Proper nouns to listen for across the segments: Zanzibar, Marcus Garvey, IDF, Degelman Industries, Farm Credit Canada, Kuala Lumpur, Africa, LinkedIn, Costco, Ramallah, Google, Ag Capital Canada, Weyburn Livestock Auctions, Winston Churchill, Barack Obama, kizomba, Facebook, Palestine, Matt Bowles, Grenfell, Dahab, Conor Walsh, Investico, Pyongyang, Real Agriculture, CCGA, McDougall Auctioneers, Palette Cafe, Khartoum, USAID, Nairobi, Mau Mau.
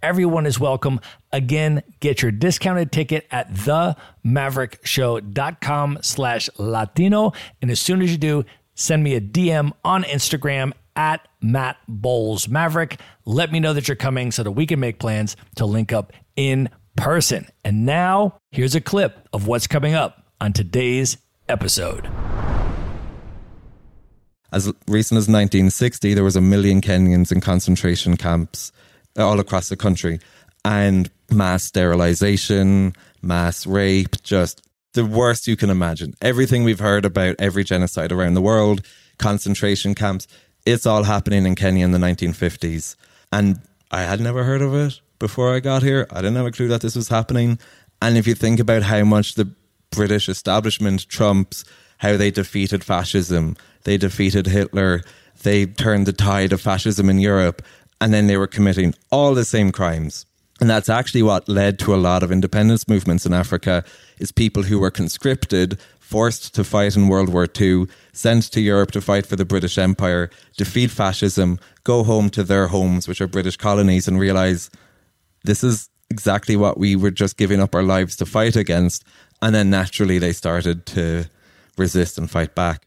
Everyone is welcome. Again, get your discounted ticket at themaverickshow.com/Latino. And as soon as you do, send me a DM on Instagram at Matt Bowles Maverick. Let me know that you're coming so that we can make plans to link up in person. And now here's a clip of what's coming up on today's episode. As recent as 1960, there was 1 million Kenyans in concentration camps all across the country. And mass sterilization, mass rape, just the worst you can imagine. Everything we've heard about, every genocide around the world, concentration camps, it's all happening in Kenya in the 1950s. And I had never heard of it before I got here. I didn't have a clue that this was happening. And if you think about how much the British establishment trumps, how they defeated fascism, they defeated Hitler, they turned the tide of fascism in Europe, and then they were committing all the same crimes. And that's actually what led to a lot of independence movements in Africa, is people who were conscripted, forced to fight in World War II, sent to Europe to fight for the British Empire, defeat fascism, go home to their homes, which are British colonies, and realize this is exactly what we were just giving up our lives to fight against. And then naturally they started to resist and fight back.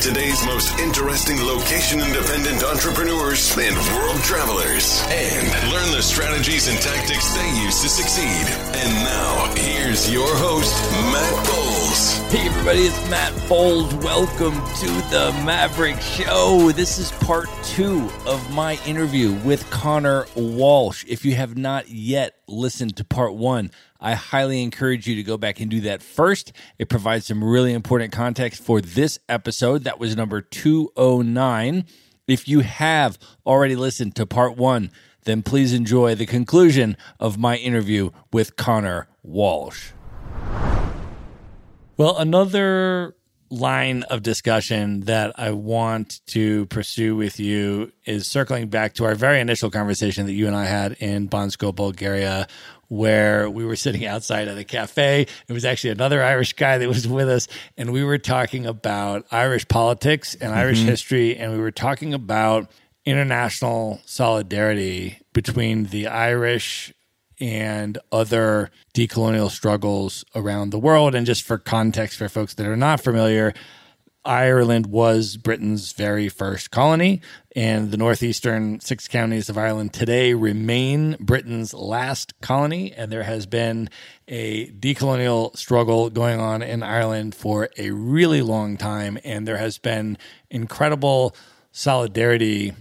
Today's most interesting location-independent entrepreneurs and world travelers, and learn the strategies and tactics they use to succeed. And now, here's your host, Matt Bowles. Hey everybody, it's Matt Bowles. Welcome to The Maverick Show. This is part 2 of my interview with Conor Walsh. If you have not yet listened to part 1, I highly encourage you to go back and do that first. It provides some really important context for this episode. That was number 209. If you have already listened to part 1, then please enjoy the conclusion of my interview with Conor Walsh. Well, another line of discussion that I want to pursue with you is circling back to our very initial conversation that you and I had in Bansko, Bulgaria, where we were sitting outside of the cafe. It was actually another Irish guy that was with us, and we were talking about Irish politics and Irish history, and we were talking about international solidarity between the Irish and other decolonial struggles around the world. And just for context for folks that are not familiar, Ireland was Britain's very first colony, and the northeastern 6 counties of Ireland today remain Britain's last colony, and there has been a decolonial struggle going on in Ireland for a really long time, and there has been incredible solidarity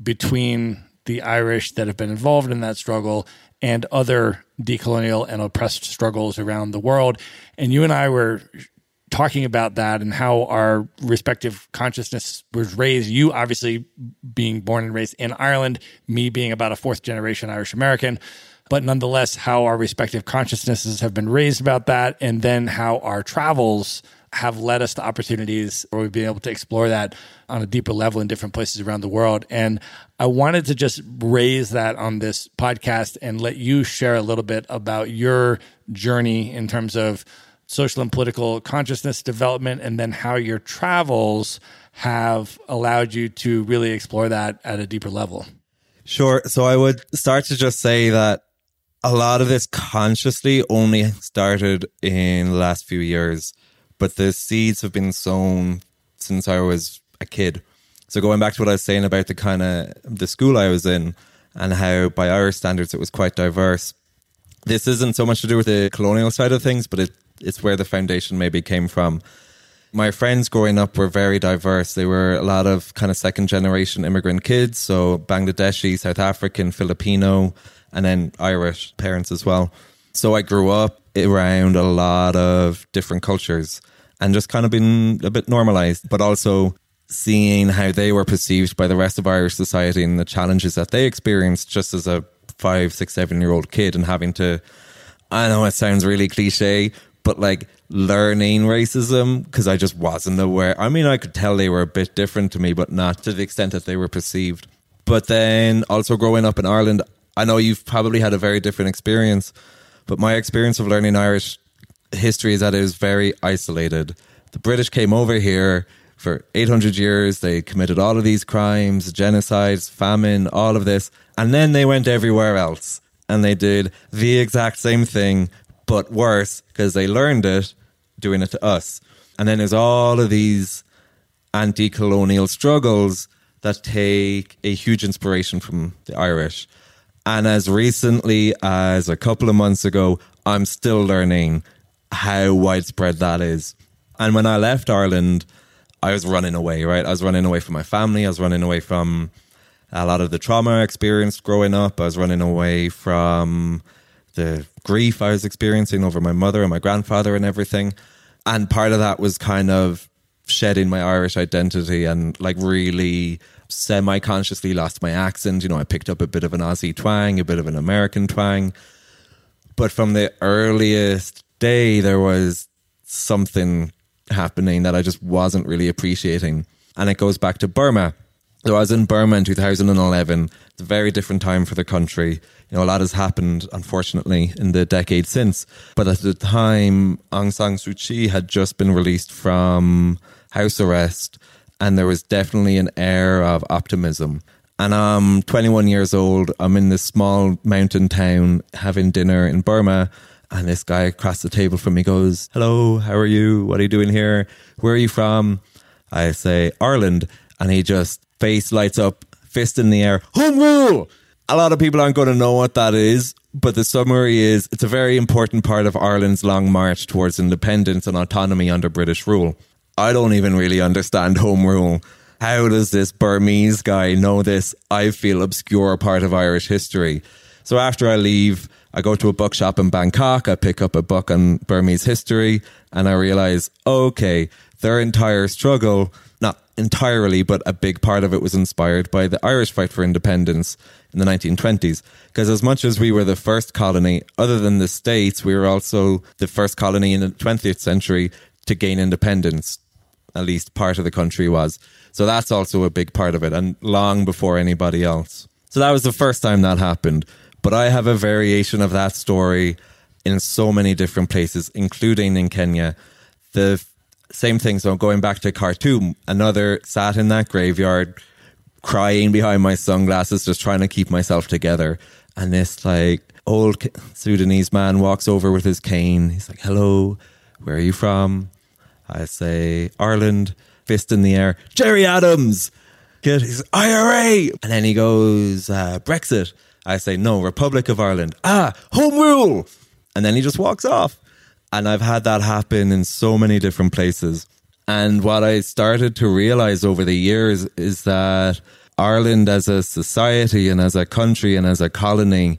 between the Irish that have been involved in that struggle and other decolonial and oppressed struggles around the world. And you and I were talking about that and how our respective consciousness was raised, you obviously being born and raised in Ireland, me being about a 4th-generation Irish American, but nonetheless how our respective consciousnesses have been raised about that, and then how our travels have led us to opportunities where we've been able to explore that on a deeper level in different places around the world. And I wanted to just raise that on this podcast and let you share a little bit about your journey in terms of social and political consciousness development, and then how your travels have allowed you to really explore that at a deeper level. Sure. So I would start to just say that a lot of this consciously only started in the last few years, but the seeds have been sown since I was a kid. So going back to what I was saying about the school I was in and how by Irish standards it was quite diverse. This isn't so much to do with the colonial side of things, but it's where the foundation maybe came from. My friends growing up were very diverse. They were a lot of kind of second generation immigrant kids. So Bangladeshi, South African, Filipino, and then Irish parents as well. So I grew up around a lot of different cultures and just kind of been a bit normalized, but also seeing how they were perceived by the rest of Irish society and the challenges that they experienced just as a 5, 6, 7-year-old kid, and having to, I know it sounds really cliche, but like learning racism, because I just wasn't aware. I mean, I could tell they were a bit different to me, but not to the extent that they were perceived. But then also growing up in Ireland, I know you've probably had a very different experience, but my experience of learning Irish history is that it was very isolated. The British came over here for 800 years. They committed all of these crimes, genocides, famine, all of this. And then they went everywhere else and they did the exact same thing, but worse, because they learned it, doing it to us. And then there's all of these anti-colonial struggles that take a huge inspiration from the Irish. And as recently as a couple of months ago, I'm still learning how widespread that is. And when I left Ireland, I was running away, right? I was running away from my family. I was running away from a lot of the trauma I experienced growing up. I was running away from the grief I was experiencing over my mother and my grandfather and everything. And part of that was kind of shedding my Irish identity and like really semi-consciously lost my accent. You know, I picked up a bit of an Aussie twang, a bit of an American twang. But from the earliest day, there was something happening that I just wasn't really appreciating. And it goes back to Burma. So I was in Burma in 2011. It's a very different time for the country. You know, a lot has happened, unfortunately, in the decade since. But at the time, Aung San Suu Kyi had just been released from house arrest. And there was definitely an air of optimism. And I'm 21 years old. I'm in this small mountain town having dinner in Burma. And this guy across the table from me goes, "Hello, how are you? What are you doing here? Where are you from?" I say, "Ireland." And he just... face lights up, fist in the air, home rule! A lot of people aren't going to know what that is, but the summary is it's a very important part of Ireland's long march towards independence and autonomy under British rule. I don't even really understand home rule. How does this Burmese guy know this, I feel, obscure part of Irish history? So after I leave, I go to a bookshop in Bangkok, I pick up a book on Burmese history, and I realize, okay, their entire struggle... not entirely, but a big part of it was inspired by the Irish fight for independence in the 1920s. Because as much as we were the first colony, other than the States, we were also the first colony in the 20th century to gain independence. At least part of the country was. So that's also a big part of it, and long before anybody else. So that was the first time that happened. But I have a variation of that story in so many different places, including in Kenya. The same thing. So going back to Khartoum, another sat in that graveyard crying behind my sunglasses, just trying to keep myself together. And this like old Sudanese man walks over with his cane. He's like, "Hello, where are you from?" I say, "Ireland," fist in the air, "Gerry Adams." Kid, he's IRA. And then he goes, "Brexit." I say, "No, Republic of Ireland." "Ah, home rule." And then he just walks off. And I've had that happen in so many different places. And what I started to realize over the years is that Ireland as a society and as a country and as a colony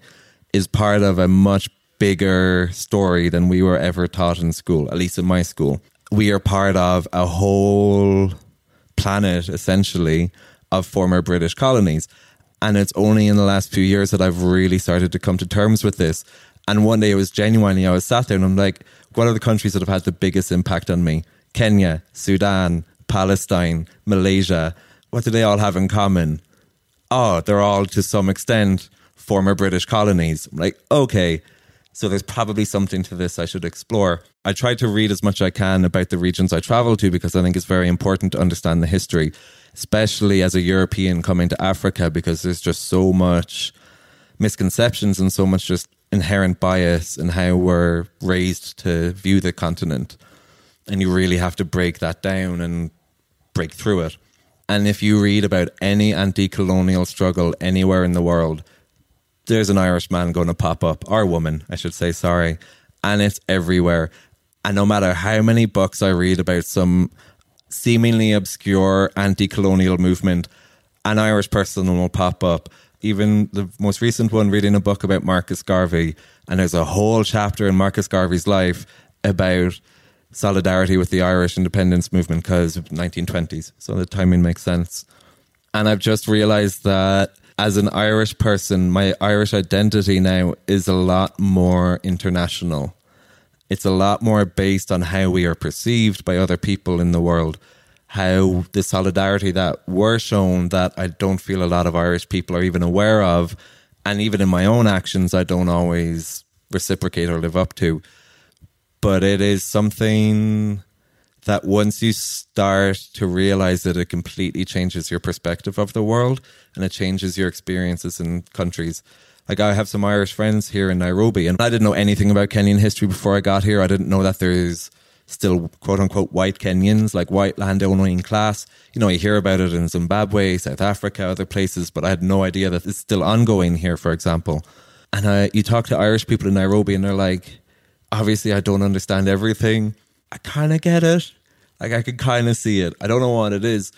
is part of a much bigger story than we were ever taught in school, at least in my school. We are part of a whole planet, essentially, of former British colonies. And it's only in the last few years that I've really started to come to terms with this. And one day it was genuinely, I was sat there and I'm like, what are the countries that have had the biggest impact on me? Kenya, Sudan, Palestine, Malaysia. What do they all have in common? Oh, they're all to some extent former British colonies. I'm like, okay, so there's probably something to this I should explore. I try to read as much as I can about the regions I travel to because I think it's very important to understand the history, especially as a European coming to Africa, because there's just so much misconceptions and so much just inherent bias in how we're raised to view the continent. And you really have to break that down and break through it. And if you read about any anti-colonial struggle anywhere in the world, there's an Irish man going to pop up, or woman, I should say, sorry. And it's everywhere. And no matter how many books I read about some seemingly obscure anti-colonial movement, an Irish person will pop up. Even the most recent one, reading a book about Marcus Garvey, and there's a whole chapter in Marcus Garvey's life about solidarity with the Irish independence movement because of 1920s. So the timing makes sense. And I've just realized that as an Irish person, my Irish identity now is a lot more international. It's a lot more based on how we are perceived by other people in the world, how the solidarity that we're shown that I don't feel a lot of Irish people are even aware of. And even in my own actions, I don't always reciprocate or live up to. But it is something that once you start to realize that it completely changes your perspective of the world and it changes your experiences in countries. Like, I have some Irish friends here in Nairobi, and I didn't know anything about Kenyan history before I got here. I didn't know that there's still, quote unquote, white Kenyans, like white landowning class. You know, you hear about it in Zimbabwe, South Africa, other places, but I had no idea that it's still ongoing here, for example. And you talk to Irish people in Nairobi and they're like, obviously I don't understand everything. I kind of get it. Like, I can kind of see it. I don't know what it is.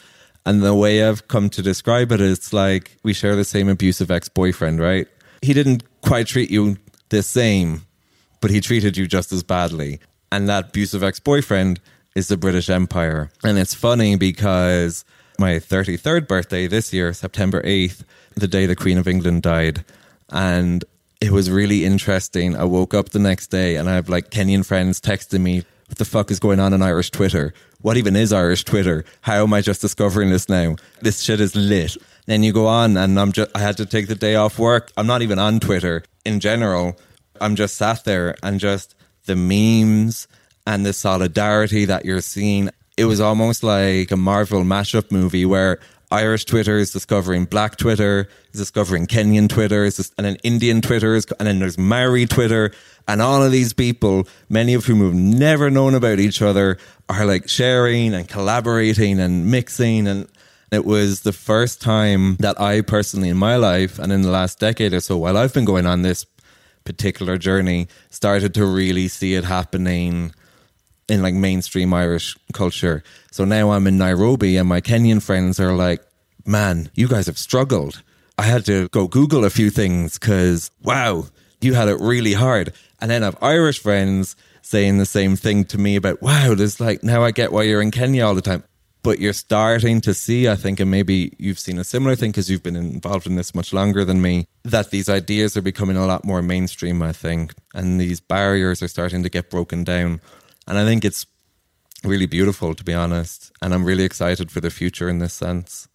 And the way I've come to describe it is, like, we share the same abusive ex-boyfriend, right? He didn't quite treat you the same, but he treated you just as badly. And that abusive ex-boyfriend is the British Empire. And it's funny because my 33rd birthday this year, September 8th, the day the Queen of England died. And it was really interesting. I woke up the next day and I have, like, Kenyan friends texting me, what the fuck is going on Irish Twitter? What even is Irish Twitter? How am I just discovering this now? This shit is lit. Then you go on, and I had to take the day off work. I'm not even on Twitter in general. I'm just sat there, and just the memes and the solidarity that you're seeing. It was almost like a Marvel mashup movie where Irish Twitter is discovering Black Twitter, is discovering Kenyan Twitter, and then Indian Twitter, and then there's Maori Twitter. And all of these people, many of whom have never known about each other, are, like, sharing and collaborating and mixing. And it was the first time that I personally in my life, and in the last decade or so, while I've been going on this particular journey, started to really see it happening in, like, mainstream Irish culture. So now I'm in Nairobi and my Kenyan friends are like, man, you guys have struggled. I had to go Google a few things because, wow, you had it really hard. And then I have Irish friends saying the same thing to me about, wow, there's, like, now I get why you're in Kenya all the time. But you're starting to see, I think, and maybe you've seen a similar thing because you've been involved in this much longer than me, that these ideas are becoming a lot more mainstream, I think. And these barriers are starting to get broken down. And I think it's really beautiful, to be honest. And I'm really excited for the future in this sense.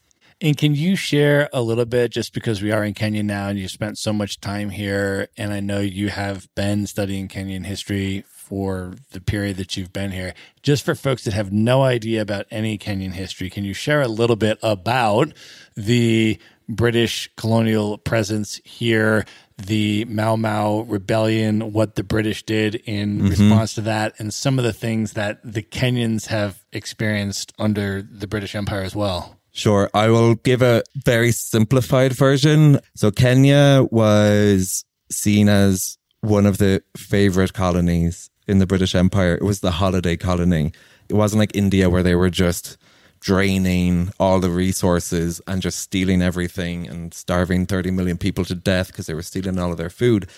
And can you share a little bit, just because we are in Kenya now and you spent so much time here, and I know you have been studying Kenyan history for the period that you've been here, just for folks that have no idea about any Kenyan history, can you share a little bit about the British colonial presence here, the Mau Mau rebellion, what the British did in response to that, and some of the things that the Kenyans have experienced under the British Empire as well? Sure. I will give a very simplified version. So Kenya was seen as one of the favorite colonies in the British Empire. It was the holiday colony. It wasn't like India where they were just draining all the resources and just stealing everything and starving 30 million people to death because they were stealing all of their food.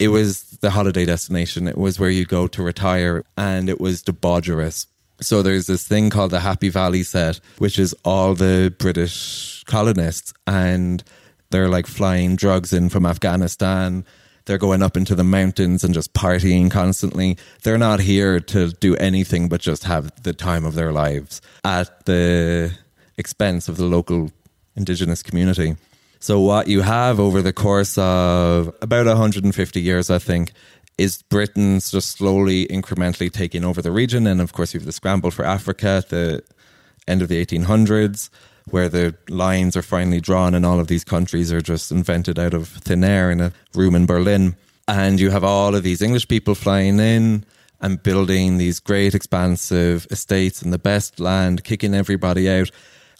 It was the holiday destination. It was where you go to retire, and it was debaucherous. So there's this thing called the Happy Valley set, which is all the British colonists, and they're, like, flying drugs in from Afghanistan. They're going up into the mountains and just partying constantly. They're not here to do anything but just have the time of their lives at the expense of the local indigenous community. So what you have over the course of about 150 years, I think, is Britain's just slowly, incrementally taking over the region. And of course, you have the scramble for Africa at the end of the 1800s, where the lines are finally drawn and all of these countries are just invented out of thin air in a room in Berlin. And you have all of these English people flying in and building these great expansive estates and the best land, kicking everybody out.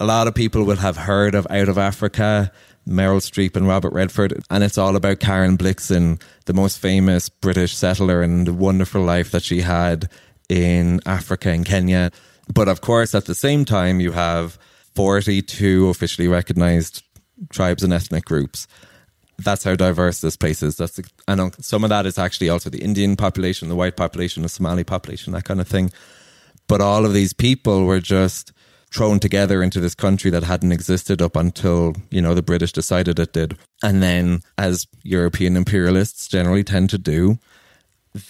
A lot of people will have heard of Out of Africa, Meryl Streep and Robert Redford, and it's all about Karen Blixen, the most famous British settler, and the wonderful life that she had in Africa and Kenya. But of course, at the same time, you have 42 officially recognized tribes and ethnic groups. That's how diverse this place is. That's, and some of that is actually also the Indian population, the white population, the Somali population, that kind of thing. But all of these people were just thrown together into this country that hadn't existed up until, you know, the British decided it did. And then, as European imperialists generally tend to do,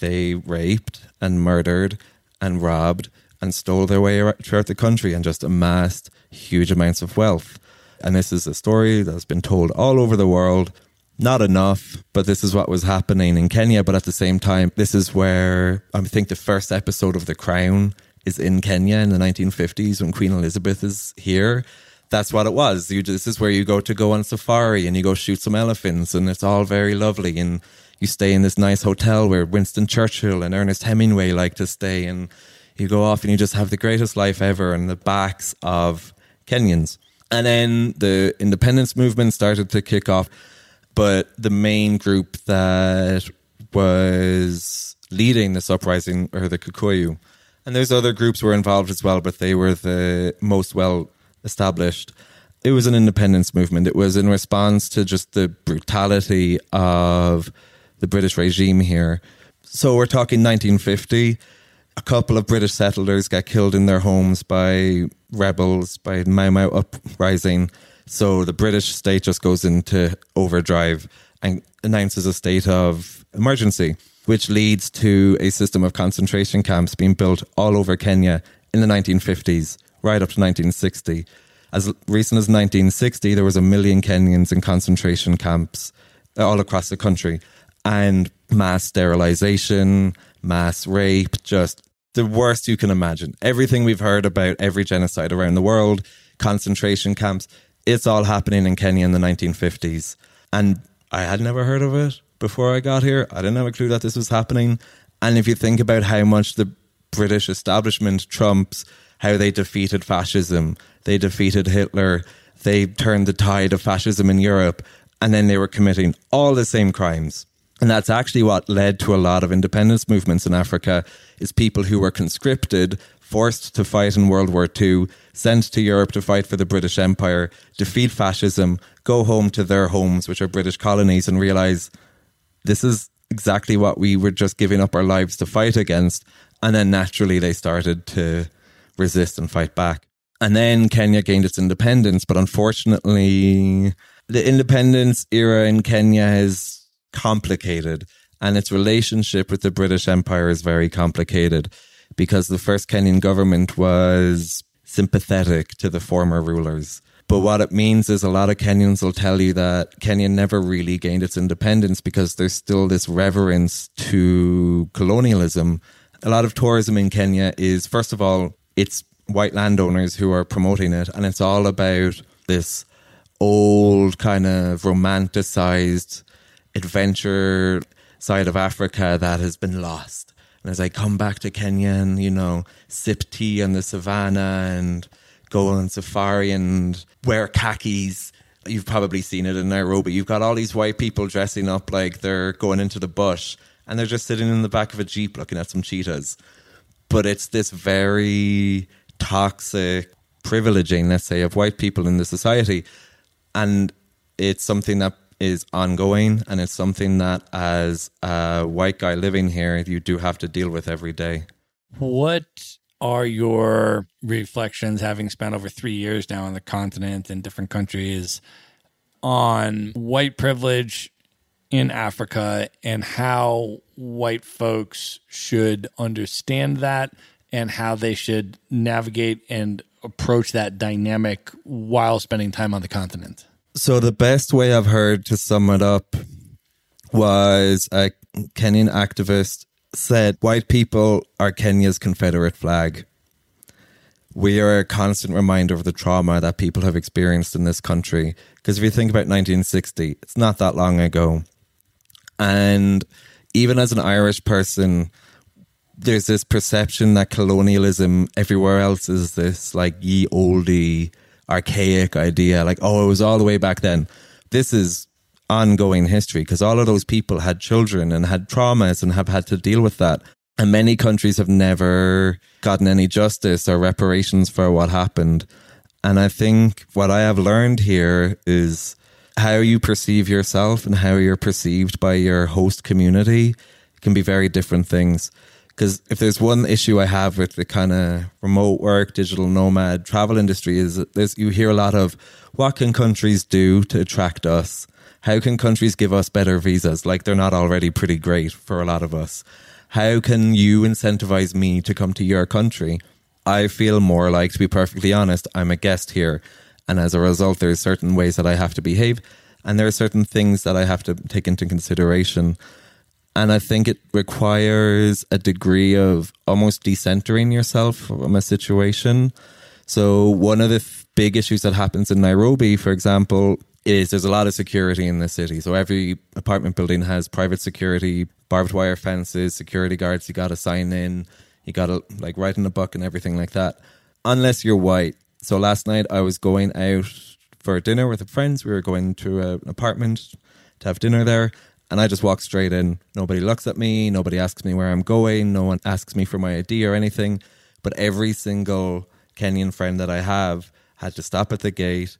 they raped and murdered and robbed and stole their way throughout the country and just amassed huge amounts of wealth. And this is a story that's been told all over the world. Not enough, but this is what was happening in Kenya. But at the same time, this is where I think the first episode of The Crown is in Kenya in the 1950s when Queen Elizabeth is here. That's what it was. This is where you go to go on safari and you go shoot some elephants and it's all very lovely. And you stay in this nice hotel where Winston Churchill and Ernest Hemingway like to stay. And you go off and you just have the greatest life ever on the backs of Kenyans. And then the independence movement started to kick off. But the main group that was leading this uprising are the Kikuyu. And there's other groups who were involved as well, but they were the most well established. It was an independence movement. It was in response to just the brutality of the British regime here. So we're talking 1950. A couple of British settlers got killed in their homes by rebels, by Mau Mau uprising. So the British state just goes into overdrive and announces a state of emergency, which leads to a system of concentration camps being built all over Kenya in the 1950s, right up to 1960. As recent as 1960, there was 1 million Kenyans in concentration camps all across the country. And mass sterilization, mass rape, just the worst you can imagine. Everything we've heard about, every genocide around the world, concentration camps, it's all happening in Kenya in the 1950s. And I had never heard of it before I got here. I didn't have a clue that this was happening. And if you think about how much the British establishment trumps, how they defeated fascism, they defeated Hitler, they turned the tide of fascism in Europe, and then they were committing all the same crimes. And that's actually what led to a lot of independence movements in Africa, is people who were conscripted, forced to fight in World War II, sent to Europe to fight for the British Empire, defeat fascism, go home to their homes, which are British colonies, and realize this is exactly what we were just giving up our lives to fight against. And then naturally they started to resist and fight back. And then Kenya gained its independence. But unfortunately, the independence era in Kenya has complicated, and its relationship with the British Empire is very complicated, because the first Kenyan government was sympathetic to the former rulers. But what it means is a lot of Kenyans will tell you that Kenya never really gained its independence because there's still this reverence to colonialism. A lot of tourism in Kenya is, first of all, it's white landowners who are promoting it, and it's all about this old kind of romanticized adventure side of Africa that has been lost. And as I come back to Kenya and, you know, sip tea on the savannah and go on safari and wear khakis, you've probably seen it in Nairobi. You've got all these white people dressing up like they're going into the bush and they're just sitting in the back of a jeep looking at some cheetahs. But it's this very toxic privileging, let's say, of white people in the society. And it's something that is ongoing, and it's something that as a white guy living here, you do have to deal with every day. What are your reflections, having spent over 3 years now on the continent in different countries, on white privilege in Africa and how white folks should understand that and how they should navigate and approach that dynamic while spending time on the continent? So the best way I've heard to sum it up was a Kenyan activist said, white people are Kenya's Confederate flag. We are a constant reminder of the trauma that people have experienced in this country. Because if you think about 1960, it's not that long ago. And even as an Irish person, there's this perception that colonialism everywhere else is this like ye olde archaic idea, like, oh, it was all the way back then. This is ongoing history, because all of those people had children and had traumas and have had to deal with that. And many countries have never gotten any justice or reparations for what happened. And I think what I have learned here is how you perceive yourself and how you're perceived by your host community can be very different things. Because if there's one issue I have with the kind of remote work, digital nomad travel industry is there's, you hear a lot of what can countries do to attract us? How can countries give us better visas? Like they're not already pretty great for a lot of us. How can you incentivize me to come to your country? I feel more like, to be perfectly honest, I'm a guest here. And as a result, there's certain ways that I have to behave. And there are certain things that I have to take into consideration. And I think it requires a degree of almost decentering yourself from a situation. So one of the big issues that happens in Nairobi, for example, is there's a lot of security in the city. So every apartment building has private security, barbed wire fences, security guards. You got to sign in. You got to like write in a book and everything like that. Unless you're white. So last night I was going out for dinner with friends. We were going to an apartment to have dinner there. And I just walked straight in. Nobody looks at me. Nobody asks me where I'm going. No one asks me for my ID or anything. But every single Kenyan friend that I have had to stop at the gate,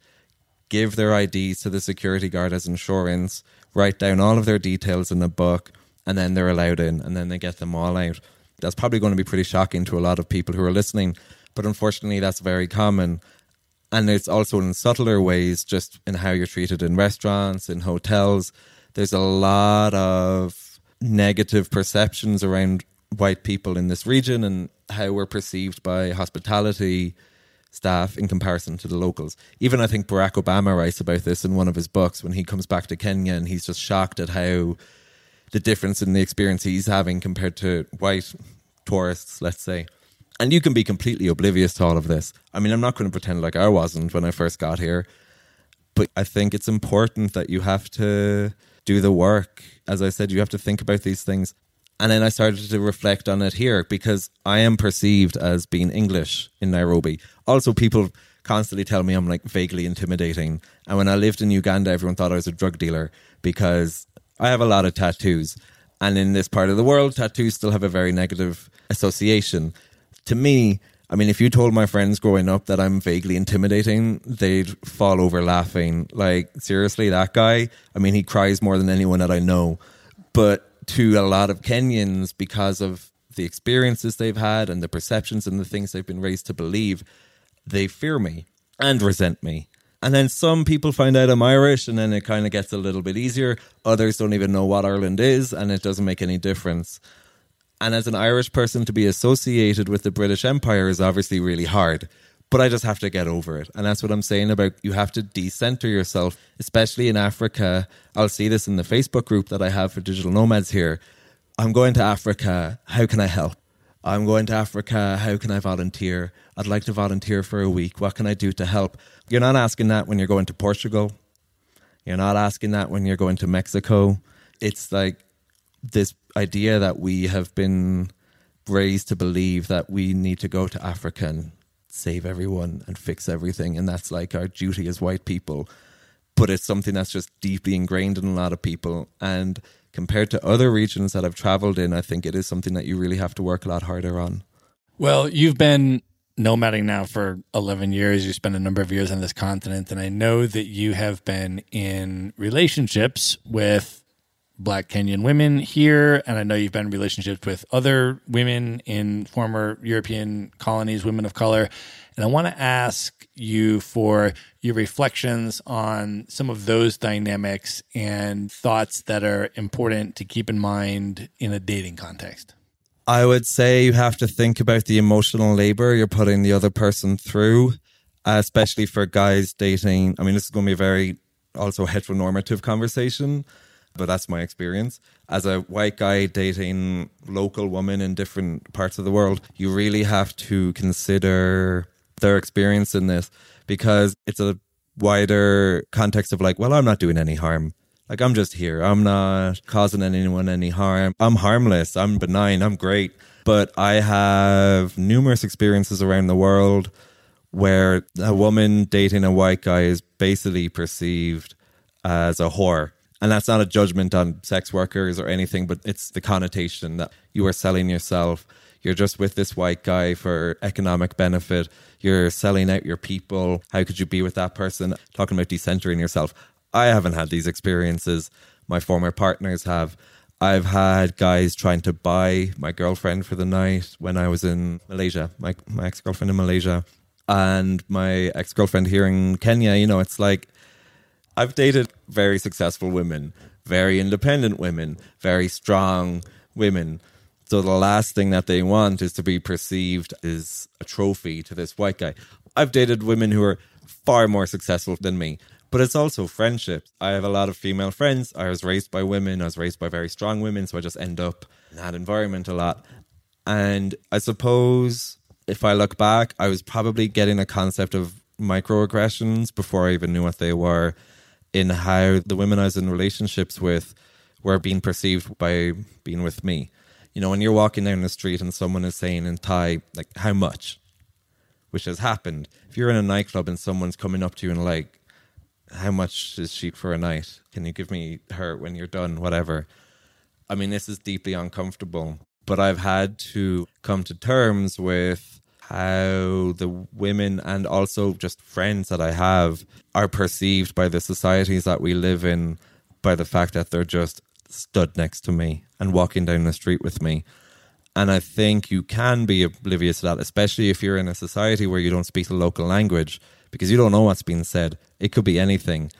give their IDs to the security guard as insurance, write down all of their details in a book, and then they're allowed in, and then they get them all out. That's probably going to be pretty shocking to a lot of people who are listening, but unfortunately that's very common. And it's also in subtler ways, just in how you're treated in restaurants, in hotels. There's a lot of negative perceptions around white people in this region and how we're perceived by hospitality staff in comparison to the locals. Even I think Barack Obama writes about this in one of his books when he comes back to Kenya, and he's just shocked at how the difference in the experience he's having compared to white tourists, let's say. And you can be completely oblivious to all of this. I mean, I'm not going to pretend like I wasn't when I first got here, but I think it's important that you have to do the work. As I said, you have to think about these things. And then I started to reflect on it here because I am perceived as being English in Nairobi. Also, people constantly tell me I'm like vaguely intimidating. And when I lived in Uganda, everyone thought I was a drug dealer because I have a lot of tattoos. And in this part of the world, tattoos still have a very negative association. To me, I mean, if you told my friends growing up that I'm vaguely intimidating, they'd fall over laughing. Like, seriously, that guy? I mean, he cries more than anyone that I know. But to a lot of Kenyans, because of the experiences they've had and the perceptions and the things they've been raised to believe, they fear me and resent me. And then some people find out I'm Irish and then it kind of gets a little bit easier. Others don't even know what Ireland is and it doesn't make any difference. And as an Irish person, to be associated with the British Empire is obviously really hard. But I just have to get over it. And that's what I'm saying about you have to decenter yourself, especially in Africa. I'll see this in the Facebook group that I have for digital nomads here. I'm going to Africa. How can I help? I'm going to Africa. How can I volunteer? I'd like to volunteer for a week. What can I do to help? You're not asking that when you're going to Portugal. You're not asking that when you're going to Mexico. It's like this idea that we have been raised to believe that we need to go to Africa and save everyone and fix everything, and that's like our duty as white people. But it's something that's just deeply ingrained in a lot of people, and compared to other regions that I've traveled in, I think it is something that you really have to work a lot harder on. Well, you've been nomading now for 11 years. You spent a number of years on this continent, and I know that you have been in relationships with Black Kenyan women here, and I know you've been in relationships with other women in former European colonies, women of color. And I want to ask you for your reflections on some of those dynamics and thoughts that are important to keep in mind in a dating context. I would say you have to think about the emotional labor you're putting the other person through, especially for guys dating. I mean, this is going to be a very also heteronormative conversation, but that's my experience. As a white guy dating local women in different parts of the world, you really have to consider their experience in this because it's a wider context of like, well, I'm not doing any harm. Like, I'm just here. I'm not causing anyone any harm. I'm harmless. I'm benign. I'm great. But I have numerous experiences around the world where a woman dating a white guy is basically perceived as a whore. And that's not a judgment on sex workers or anything, but it's the connotation that you are selling yourself. You're just with this white guy for economic benefit. You're selling out your people. How could you be with that person? Talking about decentering yourself. I haven't had these experiences. My former partners have. I've had guys trying to buy my girlfriend for the night when I was in Malaysia, my ex-girlfriend in Malaysia, and my ex-girlfriend here in Kenya. You know, it's like, I've dated very successful women, very independent women, very strong women. So the last thing that they want is to be perceived as a trophy to this white guy. I've dated women who are far more successful than me, but it's also friendships. I have a lot of female friends. I was raised by women. I was raised by very strong women. So I just end up in that environment a lot. And I suppose if I look back, I was probably getting a concept of microaggressions before I even knew what they were, in how the women I was in relationships with were being perceived by being with me. You know, when you're walking down the street and someone is saying in Thai, like, how much? Which has happened. If you're in a nightclub and someone's coming up to you and like, how much is she for a night? Can you give me her when you're done? Whatever. I mean, this is deeply uncomfortable. But I've had to come to terms with how the women and also just friends that I have are perceived by the societies that we live in, by the fact that they're just stood next to me and walking down the street with me. And I think you can be oblivious to that, especially if you're in a society where you don't speak the local language, because you don't know what's being said. It could be anything.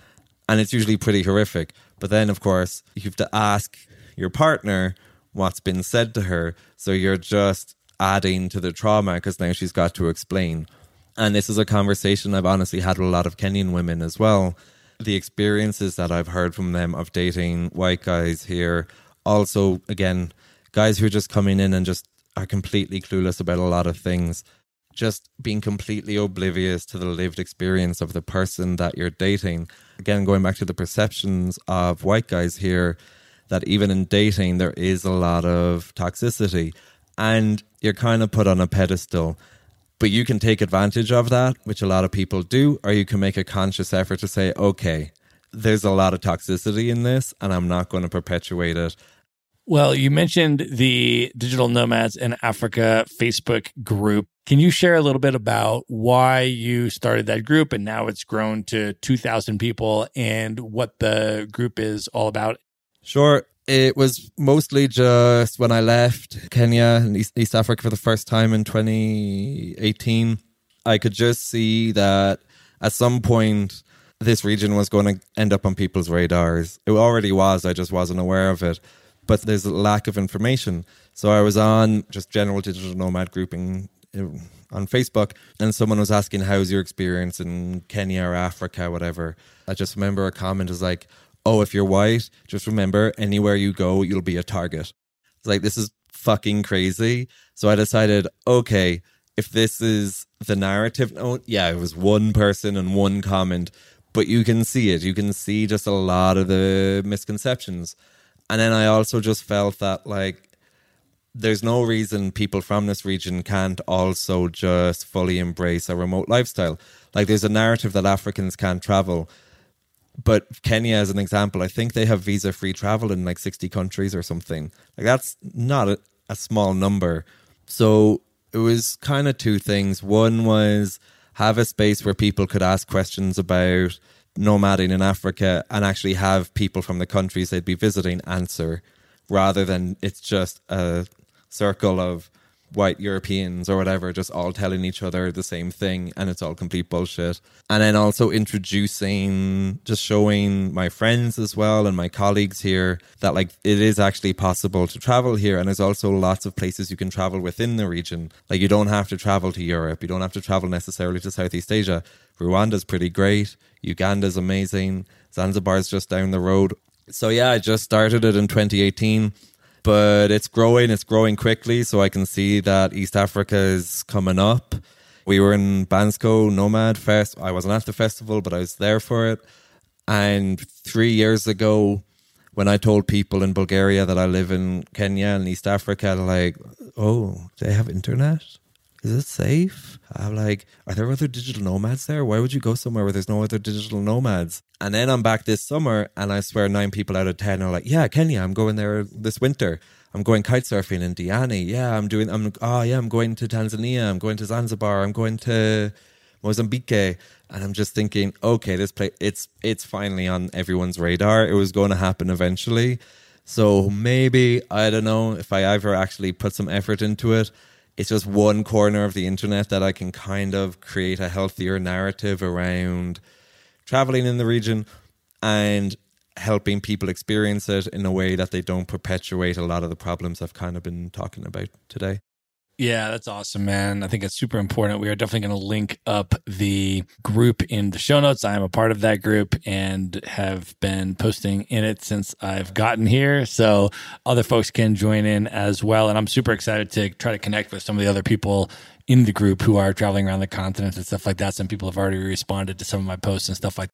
And it's usually pretty horrific. But then, of course, you have to ask your partner what's been said to her. So you're just adding to the trauma because now she's got to explain. And this is a conversation I've honestly had with a lot of Kenyan women as well. The experiences that I've heard from them of dating white guys here, also, again, guys who are just coming in and just are completely clueless about a lot of things, just being completely oblivious to the lived experience of the person that you're dating. Again, going back to the perceptions of white guys here, that even in dating, there is a lot of toxicity. And you're kind of put on a pedestal, but you can take advantage of that, which a lot of people do, or you can make a conscious effort to say, okay, there's a lot of toxicity in this and I'm not going to perpetuate it. Well, you mentioned the Digital Nomads in Africa Facebook group. Can you share a little bit about why you started that group and now it's grown to 2,000 people and what the group is all about? Sure. It was mostly just when I left Kenya and East Africa for the first time in 2018, I could just see that at some point this region was going to end up on people's radars. It already was, I just wasn't aware of it. But there's a lack of information. So I was on just general digital nomad grouping on Facebook and someone was asking, how's your experience in Kenya or Africa, whatever. I just remember a comment is like, oh, if you're white, just remember anywhere you go, you'll be a target. It's like, this is fucking crazy. So I decided, okay, if this is the narrative, oh, yeah, it was one person and one comment, but you can see it. You can see just a lot of the misconceptions. And then I also just felt that, like, there's no reason people from this region can't also just fully embrace a remote lifestyle. Like, there's a narrative that Africans can't travel. But Kenya, as an example, I think they have visa-free travel in like 60 countries or something. Like, that's not a small number. So it was kind of two things. One was have a space where people could ask questions about nomading in Africa and actually have people from the countries they'd be visiting answer, rather than it's just a circle of white Europeans or whatever just all telling each other the same thing and it's all complete bullshit. And then also introducing, just showing my friends as well and my colleagues here that, like, it is actually possible to travel here, and there's also lots of places you can travel within the region. Like, you don't have to travel to Europe, you don't have to travel necessarily to Southeast Asia. Rwanda's pretty great, Uganda's amazing, Zanzibar's just down the road. So yeah, I just started it in 2018. But it's growing quickly, so I can see that East Africa is coming up. We were in Bansko Nomad Fest. I wasn't at the festival, but I was there for it. And 3 years ago, when I told people in Bulgaria that I live in Kenya and East Africa, like, oh, they have internet? is it safe? I'm like, are there other digital nomads there? Why would you go somewhere where there's no other digital nomads? And then I'm back this summer and I swear 9 people out of 10 are like, yeah, Kenya, I'm going there this winter. I'm going kite surfing in Diani. Yeah, I'm going to Tanzania. I'm going to Zanzibar. I'm going to Mozambique. And I'm just thinking, okay, this place, it's finally on everyone's radar. It was going to happen eventually. So maybe, I don't know, if I ever actually put some effort into it, it's just one corner of the internet that I can kind of create a healthier narrative around traveling in the region and helping people experience it in a way that they don't perpetuate a lot of the problems I've kind of been talking about today. Yeah, that's awesome, man. I think it's super important. We are definitely going to link up the group in the show notes. I am a part of that group and have been posting in it since I've gotten here. So other folks can join in as well. And I'm super excited to try to connect with some of the other people in the group who are traveling around the continent and stuff like that. Some people have already responded to some of my posts and stuff like that.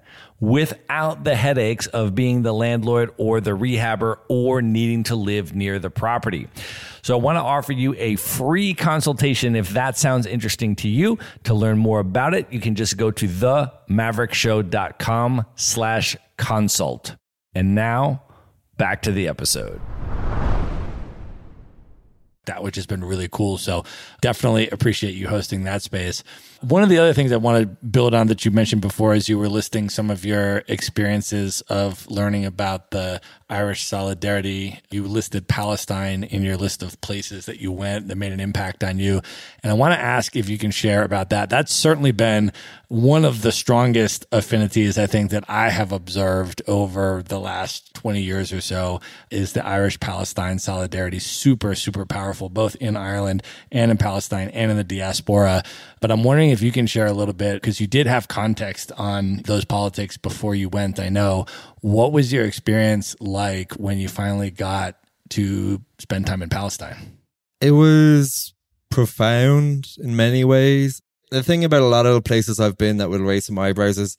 without the headaches of being the landlord or the rehabber or needing to live near the property. So I want to offer you a free consultation if that sounds interesting to you. To learn more about it, you can just go to themaverickshow.com/consult. And now, back to the episode. That which has been really cool. So definitely appreciate you hosting that space. One of the other things I want to build on that you mentioned before is you were listing some of your experiences of learning about the Irish solidarity. You listed Palestine in your list of places that you went that made an impact on you. And I want to ask if you can share about that. That's certainly been one of the strongest affinities I think that I have observed over the last 20 years or so is the Irish-Palestine solidarity. Super, super powerful. Both in Ireland and in Palestine and in the diaspora. But I'm wondering if you can share a little bit, because you did have context on those politics before you went, I know. What was your experience like when you finally got to spend time in Palestine? It was profound in many ways. The thing about a lot of places I've been that will raise some eyebrows is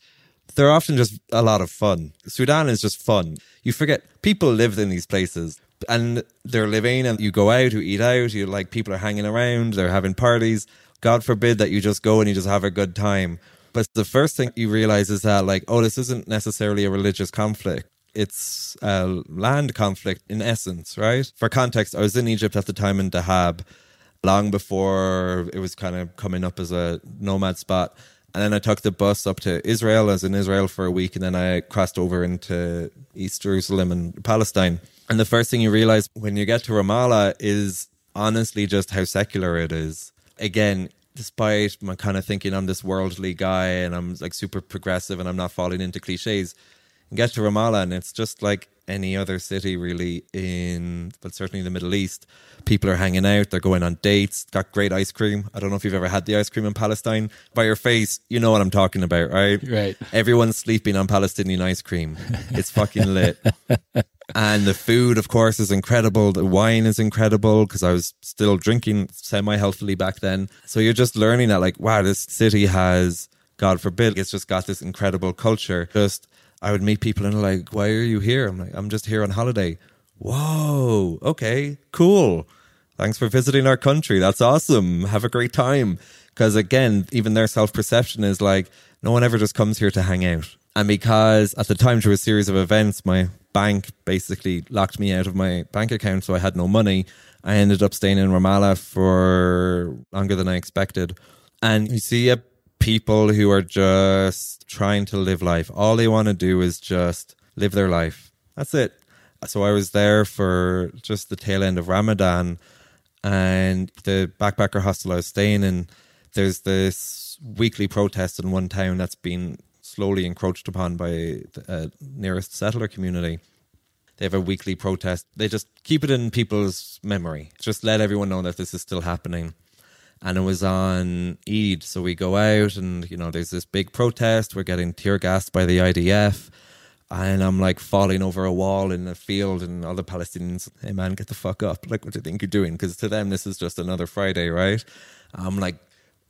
they're often just a lot of fun. Sudan is just fun. You forget people lived in these places. And they're living, and you go out, you eat out, you like people are hanging around, they're having parties. God forbid that you just go and you just have a good time. But the first thing you realize is that, like, oh, this isn't necessarily a religious conflict. It's a land conflict in essence, right? For context, I was in Egypt at the time in Dahab, long before it was kind of coming up as a nomad spot. And then I took the bus up to Israel. I was in Israel for a week, and then I crossed over into East Jerusalem and Palestine. And the first thing you realize when you get to Ramallah is honestly just how secular it is. Again, despite my kind of thinking I'm this worldly guy and I'm like super progressive and I'm not falling into cliches, you get to Ramallah and it's just like any other city really in, but certainly the Middle East. People are hanging out, they're going on dates, got great ice cream. I don't know if you've ever had the ice cream in Palestine. By your face, you know what I'm talking about, right? Right. Everyone's sleeping on Palestinian ice cream. It's fucking lit. And the food, of course, is incredible. The wine is incredible because I was still drinking semi-healthily back then. So you're just learning that, like, wow, this city has, God forbid, it's just got this incredible culture. Just, I would meet people and they're like, why are you here? I'm like, I'm just here on holiday. Whoa, okay, cool. Thanks for visiting our country. That's awesome. Have a great time. Because again, even their self-perception is like, no one ever just comes here to hang out. And because at the time through a series of events, my bank basically locked me out of my bank account, so I had no money. I ended up staying in Ramallah for longer than I expected. And you see people who are just trying to live life. All they want to do is just live their life. That's it. So I was there for just the tail end of Ramadan, and the backpacker hostel I was staying in, there's this weekly protest in one town that's been slowly encroached upon by the nearest settler community. They have a weekly protest. They just keep it in people's memory. Just let everyone know that this is still happening. And it was on Eid. So we go out and, you know, there's this big protest. We're getting tear gassed by the IDF. And I'm like falling over a wall in a field, and all the Palestinians, hey man, get the fuck up. Like, what do you think you're doing? Because to them, this is just another Friday, right? I'm like,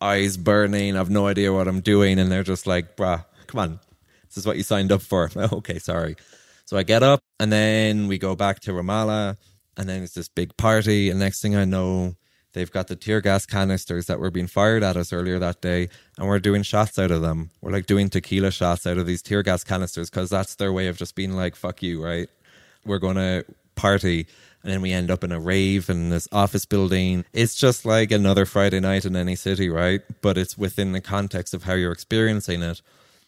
eyes burning. I've no idea what I'm doing. And they're just like, bruh, come on. This is what you signed up for. Okay, sorry. So I get up and then we go back to Ramallah and then it's this big party. And next thing I know, they've got the tear gas canisters that were being fired at us earlier that day, and we're doing shots out of them. We're like doing tequila shots out of these tear gas canisters because that's their way of just being like, fuck you, right? We're going to party. And then we end up in a rave in this office building. It's just like another Friday night in any city, right? But it's within the context of how you're experiencing it.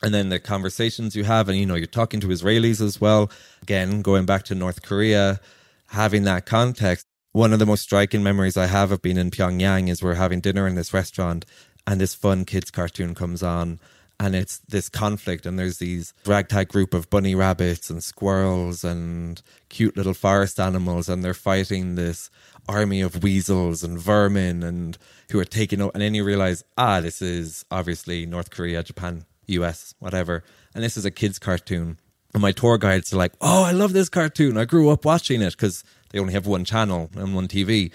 And then the conversations you have, and, you know, you're talking to Israelis as well. Again, going back to North Korea, having that context. One of the most striking memories I have of being in Pyongyang is we're having dinner in this restaurant and this fun kids cartoon comes on, and it's this conflict, and there's these ragtag group of bunny rabbits and squirrels and cute little forest animals, and they're fighting this army of weasels and vermin and who are taking over. And then you realize, this is obviously North Korea, Japan, US, whatever. And this is a kids cartoon. And my tour guides are like, I love this cartoon. I grew up watching it, because they only have one channel and one TV.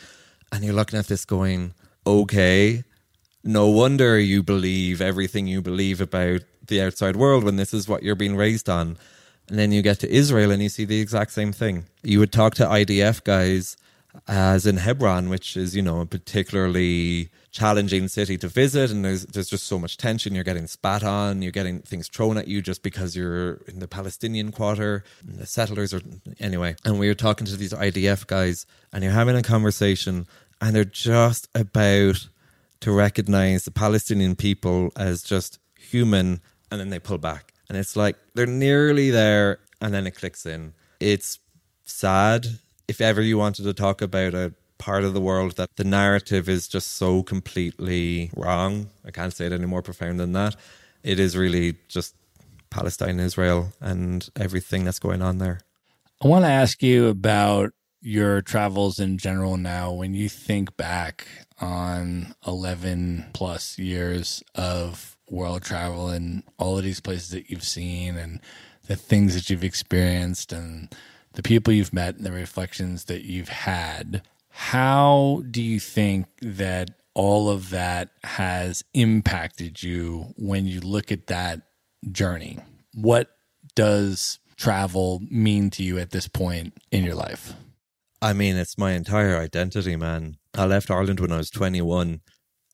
And you're looking at this going, okay, no wonder you believe everything you believe about the outside world when this is what you're being raised on. And then you get to Israel and you see the exact same thing. You would talk to IDF guys as in Hebron, which is, you know, a particularly challenging city to visit. And there's just so much tension. You're getting spat on. You're getting things thrown at you just because you're in the Palestinian quarter. And the settlers are... Anyway, and we were talking to these IDF guys and you're having a conversation and they're just about to recognize the Palestinian people as just human, and then they pull back. And it's like, they're nearly there, and then it clicks in. It's sad. If ever you wanted to talk about a part of the world that the narrative is just so completely wrong, I can't say it any more profound than that. It is really just Palestine, Israel, and everything that's going on there. I want to ask you about your travels in general now. When you think back on 11 plus years of world travel and all of these places that you've seen and the things that you've experienced and the people you've met and the reflections that you've had, how do you think that all of that has impacted you when you look at that journey? What does travel mean to you at this point in your life? I mean, it's my entire identity, man. I left Ireland when I was 21.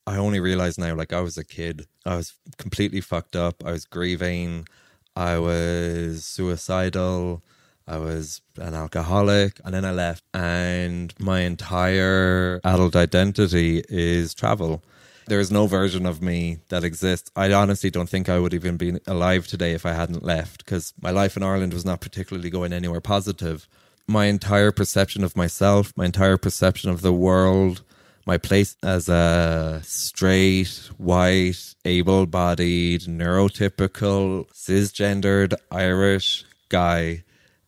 I only realize now, like, I was a kid. I was completely fucked up. I was grieving. I was suicidal. I was an alcoholic, and then I left. And my entire adult identity is travel. There is no version of me that exists. I honestly don't think I would even be alive today if I hadn't left, because my life in Ireland was not particularly going anywhere positive. My entire perception of myself, my entire perception of the world, my place as a straight, white, able-bodied, neurotypical, cisgendered, Irish guy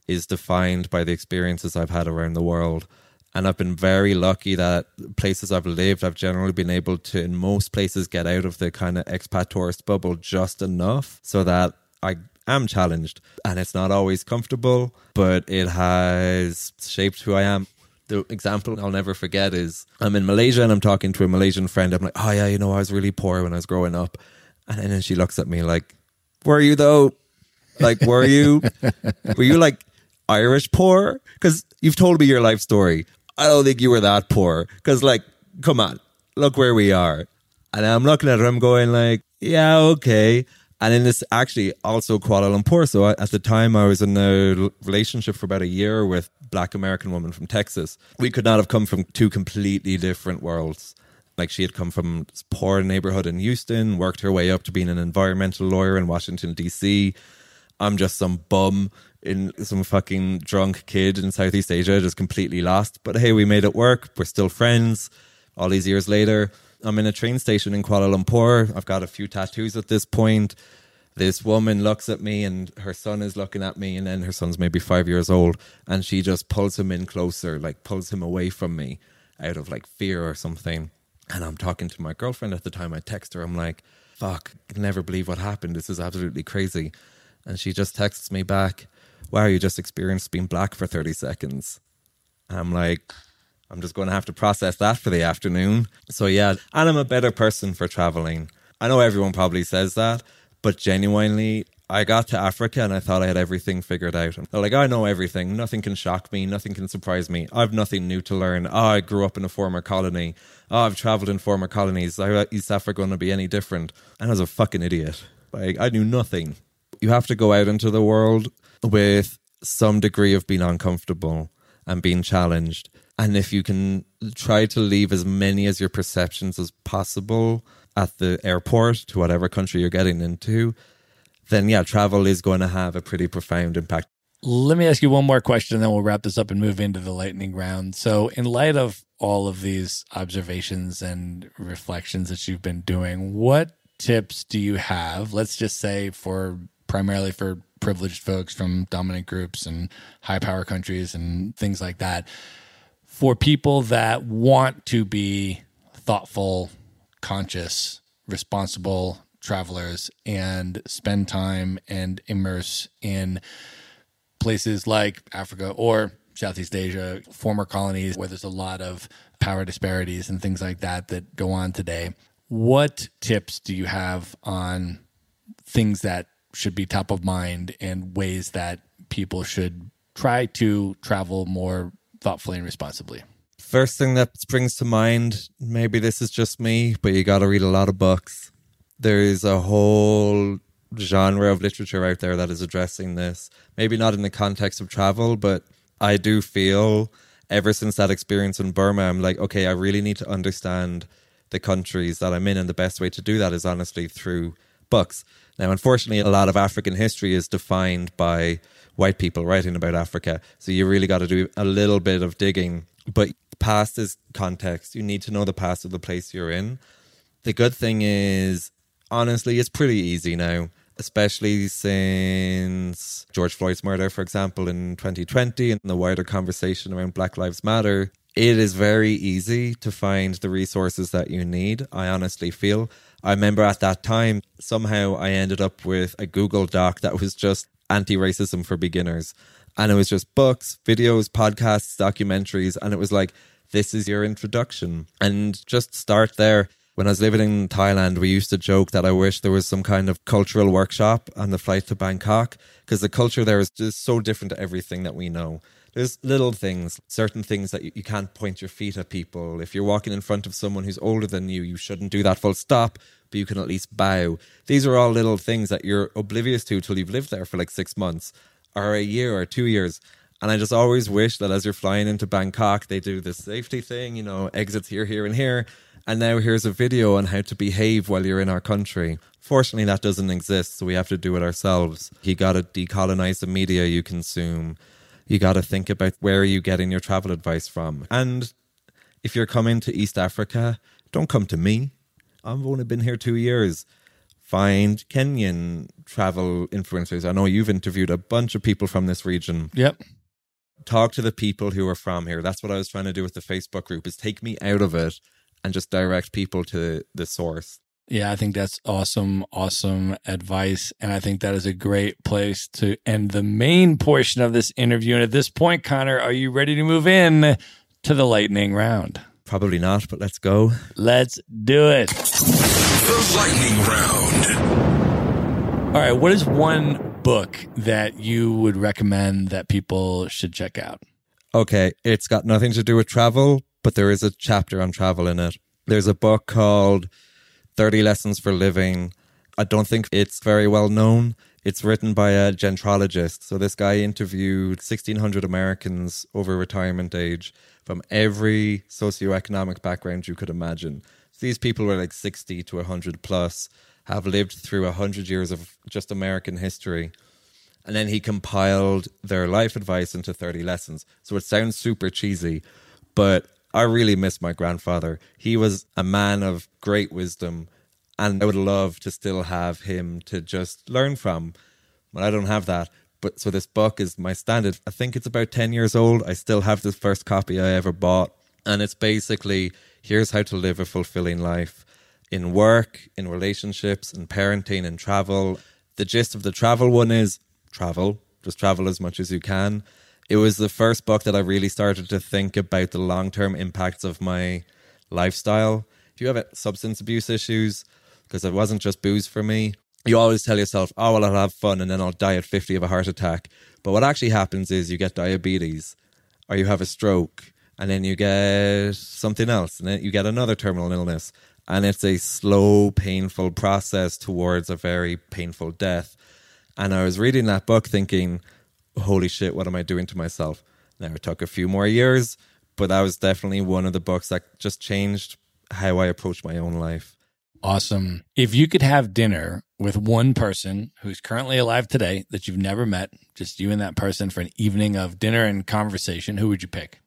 is defined by the experiences I've had around the world. And I've been very lucky that places I've lived, I've generally been able to, in most places, get out of the kind of expat tourist bubble just enough so that I am challenged. And it's not always comfortable, but it has shaped who I am. The example I'll never forget is I'm in Malaysia and I'm talking to a Malaysian friend. I'm like, oh yeah, you know, I was really poor when I was growing up. And then she looks at me like, were you though? Like, were you? Were you like Irish poor? Because you've told me your life story. I don't think you were that poor. Because, like, come on, look where we are. And I'm looking at her, I'm going like, yeah, okay. And in this, actually, also Kuala Lumpur. So at the time, I was in a relationship for about a year with a Black American woman from Texas. We could not have come from two completely different worlds. Like, she had come from this poor neighborhood in Houston, worked her way up to being an environmental lawyer in Washington, D.C. I'm just some bum in some fucking drunk kid in Southeast Asia, just completely lost. But hey, we made it work. We're still friends all these years later. I'm in a train station in Kuala Lumpur. I've got a few tattoos at this point. This woman looks at me and her son is looking at me, and then her son's maybe 5 years old, and she just pulls him in closer, like pulls him away from me out of like fear or something. And I'm talking to my girlfriend at the time. I text her. I'm like, fuck, I can never believe what happened. This is absolutely crazy. And she just texts me back, wow, you just experienced being black for 30 seconds. I'm like, I'm just going to have to process that for the afternoon. So yeah, and I'm a better person for traveling. I know everyone probably says that, but genuinely, I got to Africa and I thought I had everything figured out. I'm like, I know everything. Nothing can shock me. Nothing can surprise me. I've nothing new to learn. Oh, I grew up in a former colony. Oh, I've traveled in former colonies. How is East Africa going to be any different? And I was a fucking idiot. Like, I knew nothing. You have to go out into the world with some degree of being uncomfortable and being challenged. And if you can try to leave as many as your perceptions as possible at the airport to whatever country you're getting into, then yeah, travel is going to have a pretty profound impact. Let me ask you one more question, then we'll wrap this up and move into the lightning round. So in light of all of these observations and reflections that you've been doing, what tips do you have, let's just say primarily for privileged folks from dominant groups and high power countries and things like that, for people that want to be thoughtful, conscious, responsible travelers and spend time and immerse in places like Africa or Southeast Asia, former colonies where there's a lot of power disparities and things like that that go on today. What tips do you have on things that should be top of mind and ways that people should try to travel more thoughtfully and responsibly? First thing that springs to mind, maybe this is just me, but you got to read a lot of books. There is a whole genre of literature out there that is addressing this. Maybe not in the context of travel, but I do feel ever since that experience in Burma, I'm like, okay, I really need to understand the countries that I'm in. And the best way to do that is honestly through books. Now, unfortunately, a lot of African history is defined by white people writing about Africa. So you really got to do a little bit of digging. But past is context. You need to know the past of the place you're in. The good thing is, honestly, it's pretty easy now, especially since George Floyd's murder, for example, in 2020 and the wider conversation around Black Lives Matter. It is very easy to find the resources that you need, I honestly feel. I remember at that time, somehow I ended up with a Google Doc that was just anti-racism for beginners. And it was just books, videos, podcasts, documentaries. And it was like, this is your introduction. And just start there. When I was living in Thailand, we used to joke that I wish there was some kind of cultural workshop on the flight to Bangkok, because the culture there is just so different to everything that we know. There's little things, certain things that you can't point your feet at people. If you're walking in front of someone who's older than you, you shouldn't do that full stop, but you can at least bow. These are all little things that you're oblivious to till you've lived there for like 6 months. Or a year or 2 years. And I just always wish that as you're flying into Bangkok, they do this safety thing, you know, exits here, here, and here. And now here's a video on how to behave while you're in our country. Fortunately, that doesn't exist, so we have to do it ourselves. You got to decolonize the media you consume. You got to think about where are you getting your travel advice from. And if you're coming to East Africa, don't come to me. I've only been here 2 years. Find Kenyan travel influencers. I know you've interviewed a bunch of people from this region. Yep. Talk to the people who are from here. That's what I was trying to do with the Facebook group, is take me out of it and just direct people to the source. Yeah, I think that's awesome, awesome advice. And I think that is a great place to end the main portion of this interview. And at this point, Conor, are you ready to move in to the lightning round? Probably not, but let's go. Let's do it. The lightning round. All right, what is one book that you would recommend that people should check out? Okay, it's got nothing to do with travel, but there is a chapter on travel in it. There's a book called 30 Lessons for Living. I don't think it's very well known. It's written by a gentrologist. So this guy interviewed 1,600 Americans over retirement age from every socioeconomic background you could imagine. These people were like 60 to 100 plus, have lived through 100 years of just American history. And then he compiled their life advice into 30 lessons. So it sounds super cheesy, but I really miss my grandfather. He was a man of great wisdom And I would love to still have him to just learn from. But I don't have that. But so this book is my standard. I think it's about 10 years old. I still have the first copy I ever bought. And it's basically, here's how to live a fulfilling life in work, in relationships, in parenting, in travel. The gist of the travel one is travel. Just travel as much as you can. It was the first book that I really started to think about the long-term impacts of my lifestyle. If you have substance abuse issues, because it wasn't just booze for me, you always tell yourself, oh, well, I'll have fun and then I'll die at 50 of a heart attack. But what actually happens is you get diabetes or you have a stroke and then you get something else and then you get another terminal illness. And it's a slow, painful process towards a very painful death. And I was reading that book thinking, holy shit, what am I doing to myself? Now, it took a few more years, but that was definitely one of the books that just changed how I approached my own life. Awesome. If you could have dinner with one person who's currently alive today that you've never met, just you and that person for an evening of dinner and conversation, who would you pick?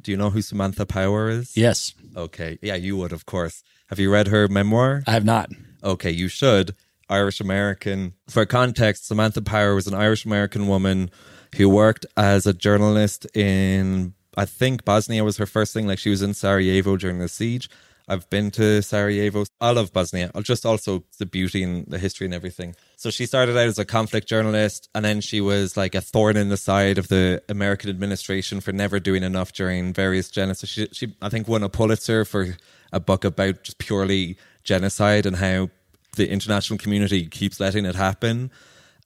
Do you know who Samantha Power is? Yes. Okay. Yeah, you would, of course. Have you read her memoir? I have not. Okay, you should. Irish-American. For context, Samantha Power was an Irish-American woman who worked as a journalist in, I think, Bosnia was her first thing. Like, she was in Sarajevo during the siege. I've been to Sarajevo. I love Bosnia. Just also the beauty and the history and everything. So she started out as a conflict journalist, and then she was like a thorn in the side of the American administration for never doing enough during various genocides. She I think, won a Pulitzer for a book about just purely genocide and how the international community keeps letting it happen.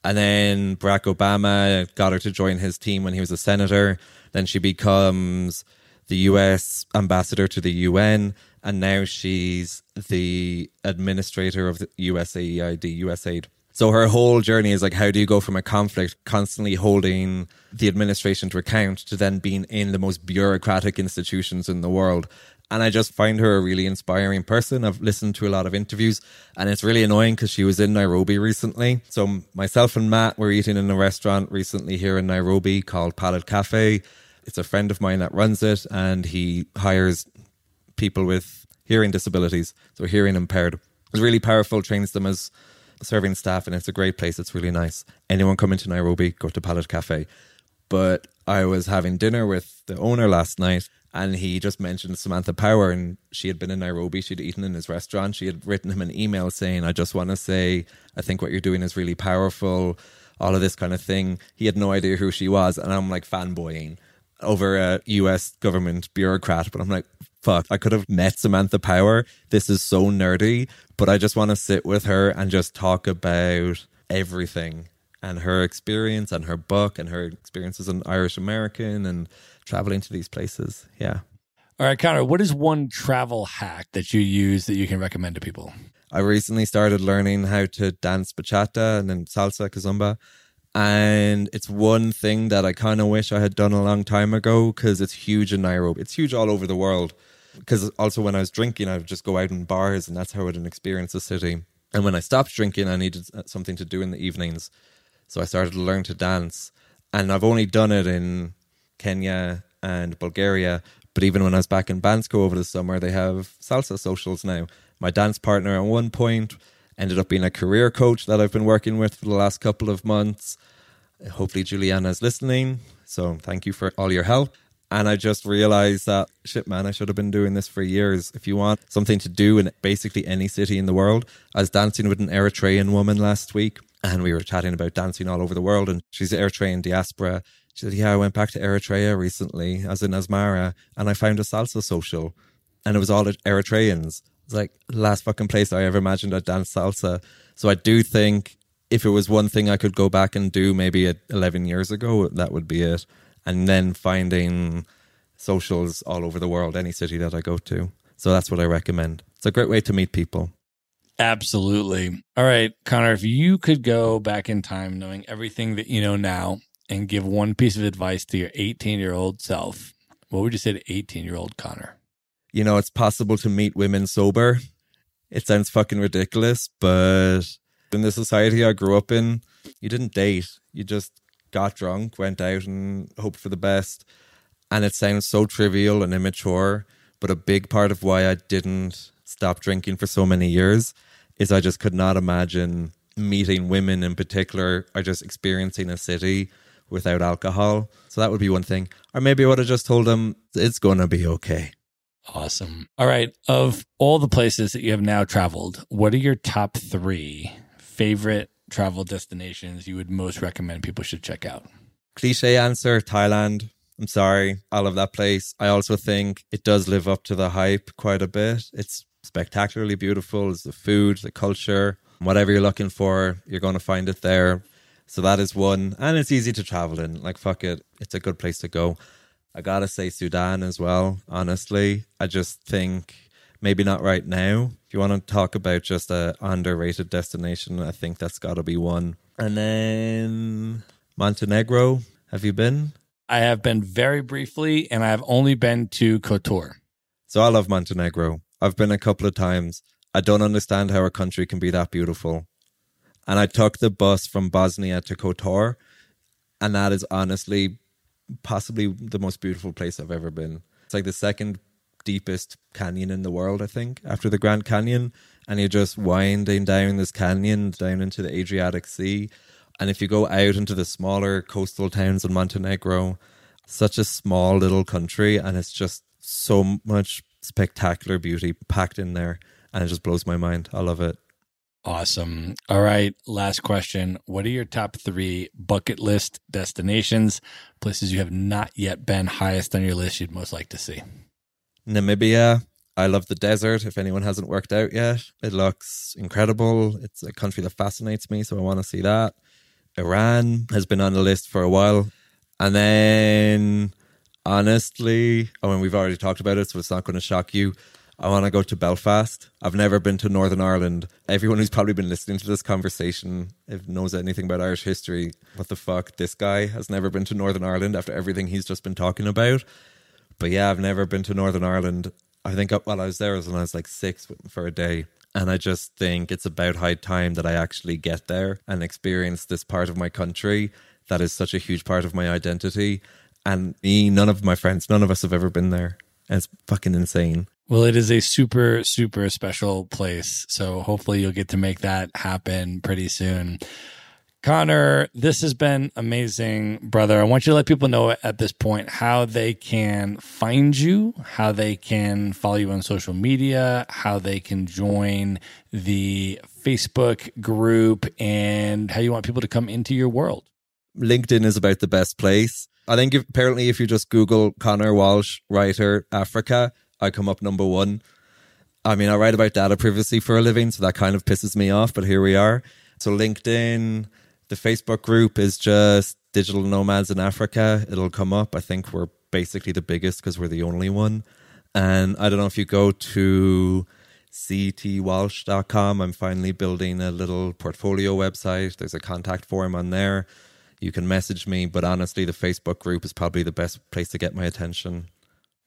And then Barack Obama got her to join his team when he was a senator. Then she becomes the US ambassador to the UN. And now she's the administrator of the USAID, USAID. So her whole journey is like, how do you go from a conflict, constantly holding the administration to account, to then being in the most bureaucratic institutions in the world? And I just find her a really inspiring person. I've listened to a lot of interviews, and it's really annoying because she was in Nairobi recently. So myself and Matt were eating in a restaurant recently here in Nairobi called Palette Cafe. It's a friend of mine that runs it, and he hires people with hearing disabilities, so hearing impaired. It's really powerful, trains them as serving staff, and it's a great place. It's really nice. Anyone coming to Nairobi, go to Palette Cafe. But I was having dinner with the owner last night, and he just mentioned Samantha Power, and she had been in Nairobi. She'd eaten in his restaurant. She had written him an email saying, I just want to say, I think what you're doing is really powerful, all of this kind of thing. He had no idea who she was. And I'm like fanboying over a US government bureaucrat. But I'm like, fuck, I could have met Samantha Power. This is so nerdy. But I just want to sit with her and just talk about everything, and her experience and her book and her experience as an Irish American and traveling to these places. Yeah. All right, Conor, what is one travel hack that you use that you can recommend to people? I recently started learning how to dance bachata and then salsa, kizomba. And it's one thing that I kind of wish I had done a long time ago, because it's huge in Nairobi. It's huge all over the world. Because also when I was drinking, I would just go out in bars, and that's how I would experience the city. And when I stopped drinking, I needed something to do in the evenings. So I started to learn to dance. And I've only done it in Kenya and Bulgaria. But even when I was back in Bansko over the summer, they have salsa socials now. My dance partner at one point ended up being a career coach that I've been working with for the last couple of months. Hopefully Juliana's listening. So thank you for all your help. And I just realized that, shit, man, I should have been doing this for years. If you want something to do in basically any city in the world. I was dancing with an Eritrean woman last week, and we were chatting about dancing all over the world. And she's an Eritrean diaspora. She said, yeah, I went back to Eritrea recently, as in Asmara, and I found a salsa social. And it was all Eritreans. It's like the last fucking place I ever imagined I'd dance salsa. So I do think if it was one thing I could go back and do maybe 11 years ago, that would be it. And then finding socials all over the world, any city that I go to. So that's what I recommend. It's a great way to meet people. Absolutely. All right, Conor, if you could go back in time knowing everything that you know now and give one piece of advice to your 18-year-old self, what would you say to 18-year-old Conor? You know, it's possible to meet women sober. It sounds fucking ridiculous, but in the society I grew up in, you didn't date. You just got drunk, went out and hoped for the best. And it sounds so trivial and immature, but a big part of why I didn't stop drinking for so many years is I just could not imagine meeting women in particular or just experiencing a city without alcohol. So that would be one thing. Or maybe I would have just told them it's going to be okay. Awesome. All right. Of all the places that you have now traveled, what are your top three favorite travel destinations you would most recommend people should check out? Cliche answer, Thailand. I'm sorry. I love that place. I also think it does live up to the hype quite a bit. It's spectacularly beautiful. It's the food, the culture, whatever you're looking for, you're going to find it there. So that is one. And it's easy to travel in. Like, fuck it. It's a good place to go. I gotta say Sudan as well, honestly. I just think maybe not right now. If you want to talk about just an underrated destination, I think that's got to be one. And then Montenegro. Have you been? I have been very briefly, and I have only been to Kotor. So I love Montenegro. I've been a couple of times. I don't understand how a country can be that beautiful. And I took the bus from Bosnia to Kotor, and that is honestly possibly the most beautiful place I've ever been. It's like the second deepest canyon in the world, I think, after the Grand Canyon. And you're just winding down this canyon, down into the Adriatic Sea. And if you go out into the smaller coastal towns in Montenegro, such a small little country, and it's just so much spectacular beauty packed in there. And it just blows my mind. I love it. Awesome. All right. Last question. What are your top three bucket list destinations, places you have not yet been, highest on your list you'd most like to see? Namibia. I love the desert. If anyone hasn't worked out yet, it looks incredible. It's a country that fascinates me, so I want to see that. Iran has been on the list for a while. And then, honestly, we've already talked about it, so it's not going to shock you. I want to go to Belfast. I've never been to Northern Ireland. Everyone who's probably been listening to this conversation knows anything about Irish history. What the fuck? This guy has never been to Northern Ireland after everything he's just been talking about. But yeah, I've never been to Northern Ireland. I think I was there when I was like 6 for a day. And I just think it's about high time that I actually get there and experience this part of my country that is such a huge part of my identity. And none of my friends, none of us have ever been there. And it's fucking insane. Well, it is a super, super special place. So hopefully you'll get to make that happen pretty soon. Conor, this has been amazing, brother. I want you to let people know at this point how they can find you, how they can follow you on social media, how they can join the Facebook group, and how you want people to come into your world. LinkedIn is about the best place. I think apparently if you just Google Conor Walsh, writer, Africa, I come up number one. I write about data privacy for a living, so that kind of pisses me off, but here we are. So LinkedIn, the Facebook group is just Digital Nomads in Africa. It'll come up. I think we're basically the biggest because we're the only one. And I don't know if you go to ctwalsh.com. I'm finally building a little portfolio website. There's a contact form on there. You can message me, but honestly, the Facebook group is probably the best place to get my attention.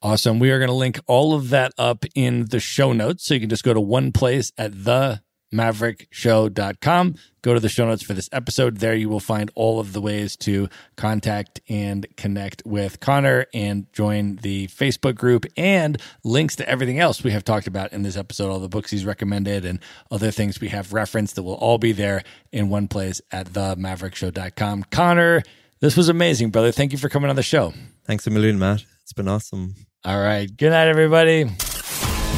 Awesome. We are going to link all of that up in the show notes. So you can just go to one place at themaverickshow.com. Go to the show notes for this episode. There you will find all of the ways to contact and connect with Conor and join the Facebook group and links to everything else we have talked about in this episode, all the books he's recommended and other things we have referenced that will all be there in one place at themaverickshow.com. Conor, this was amazing, brother. Thank you for coming on the show. Thanks a million, Matt. It's been awesome. All right. Good night, everybody.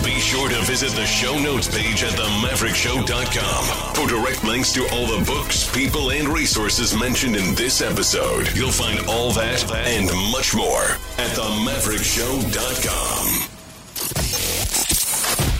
Be sure to visit the show notes page at themaverickshow.com for direct links to all the books, people, and resources mentioned in this episode. You'll find all that and much more at themaverickshow.com.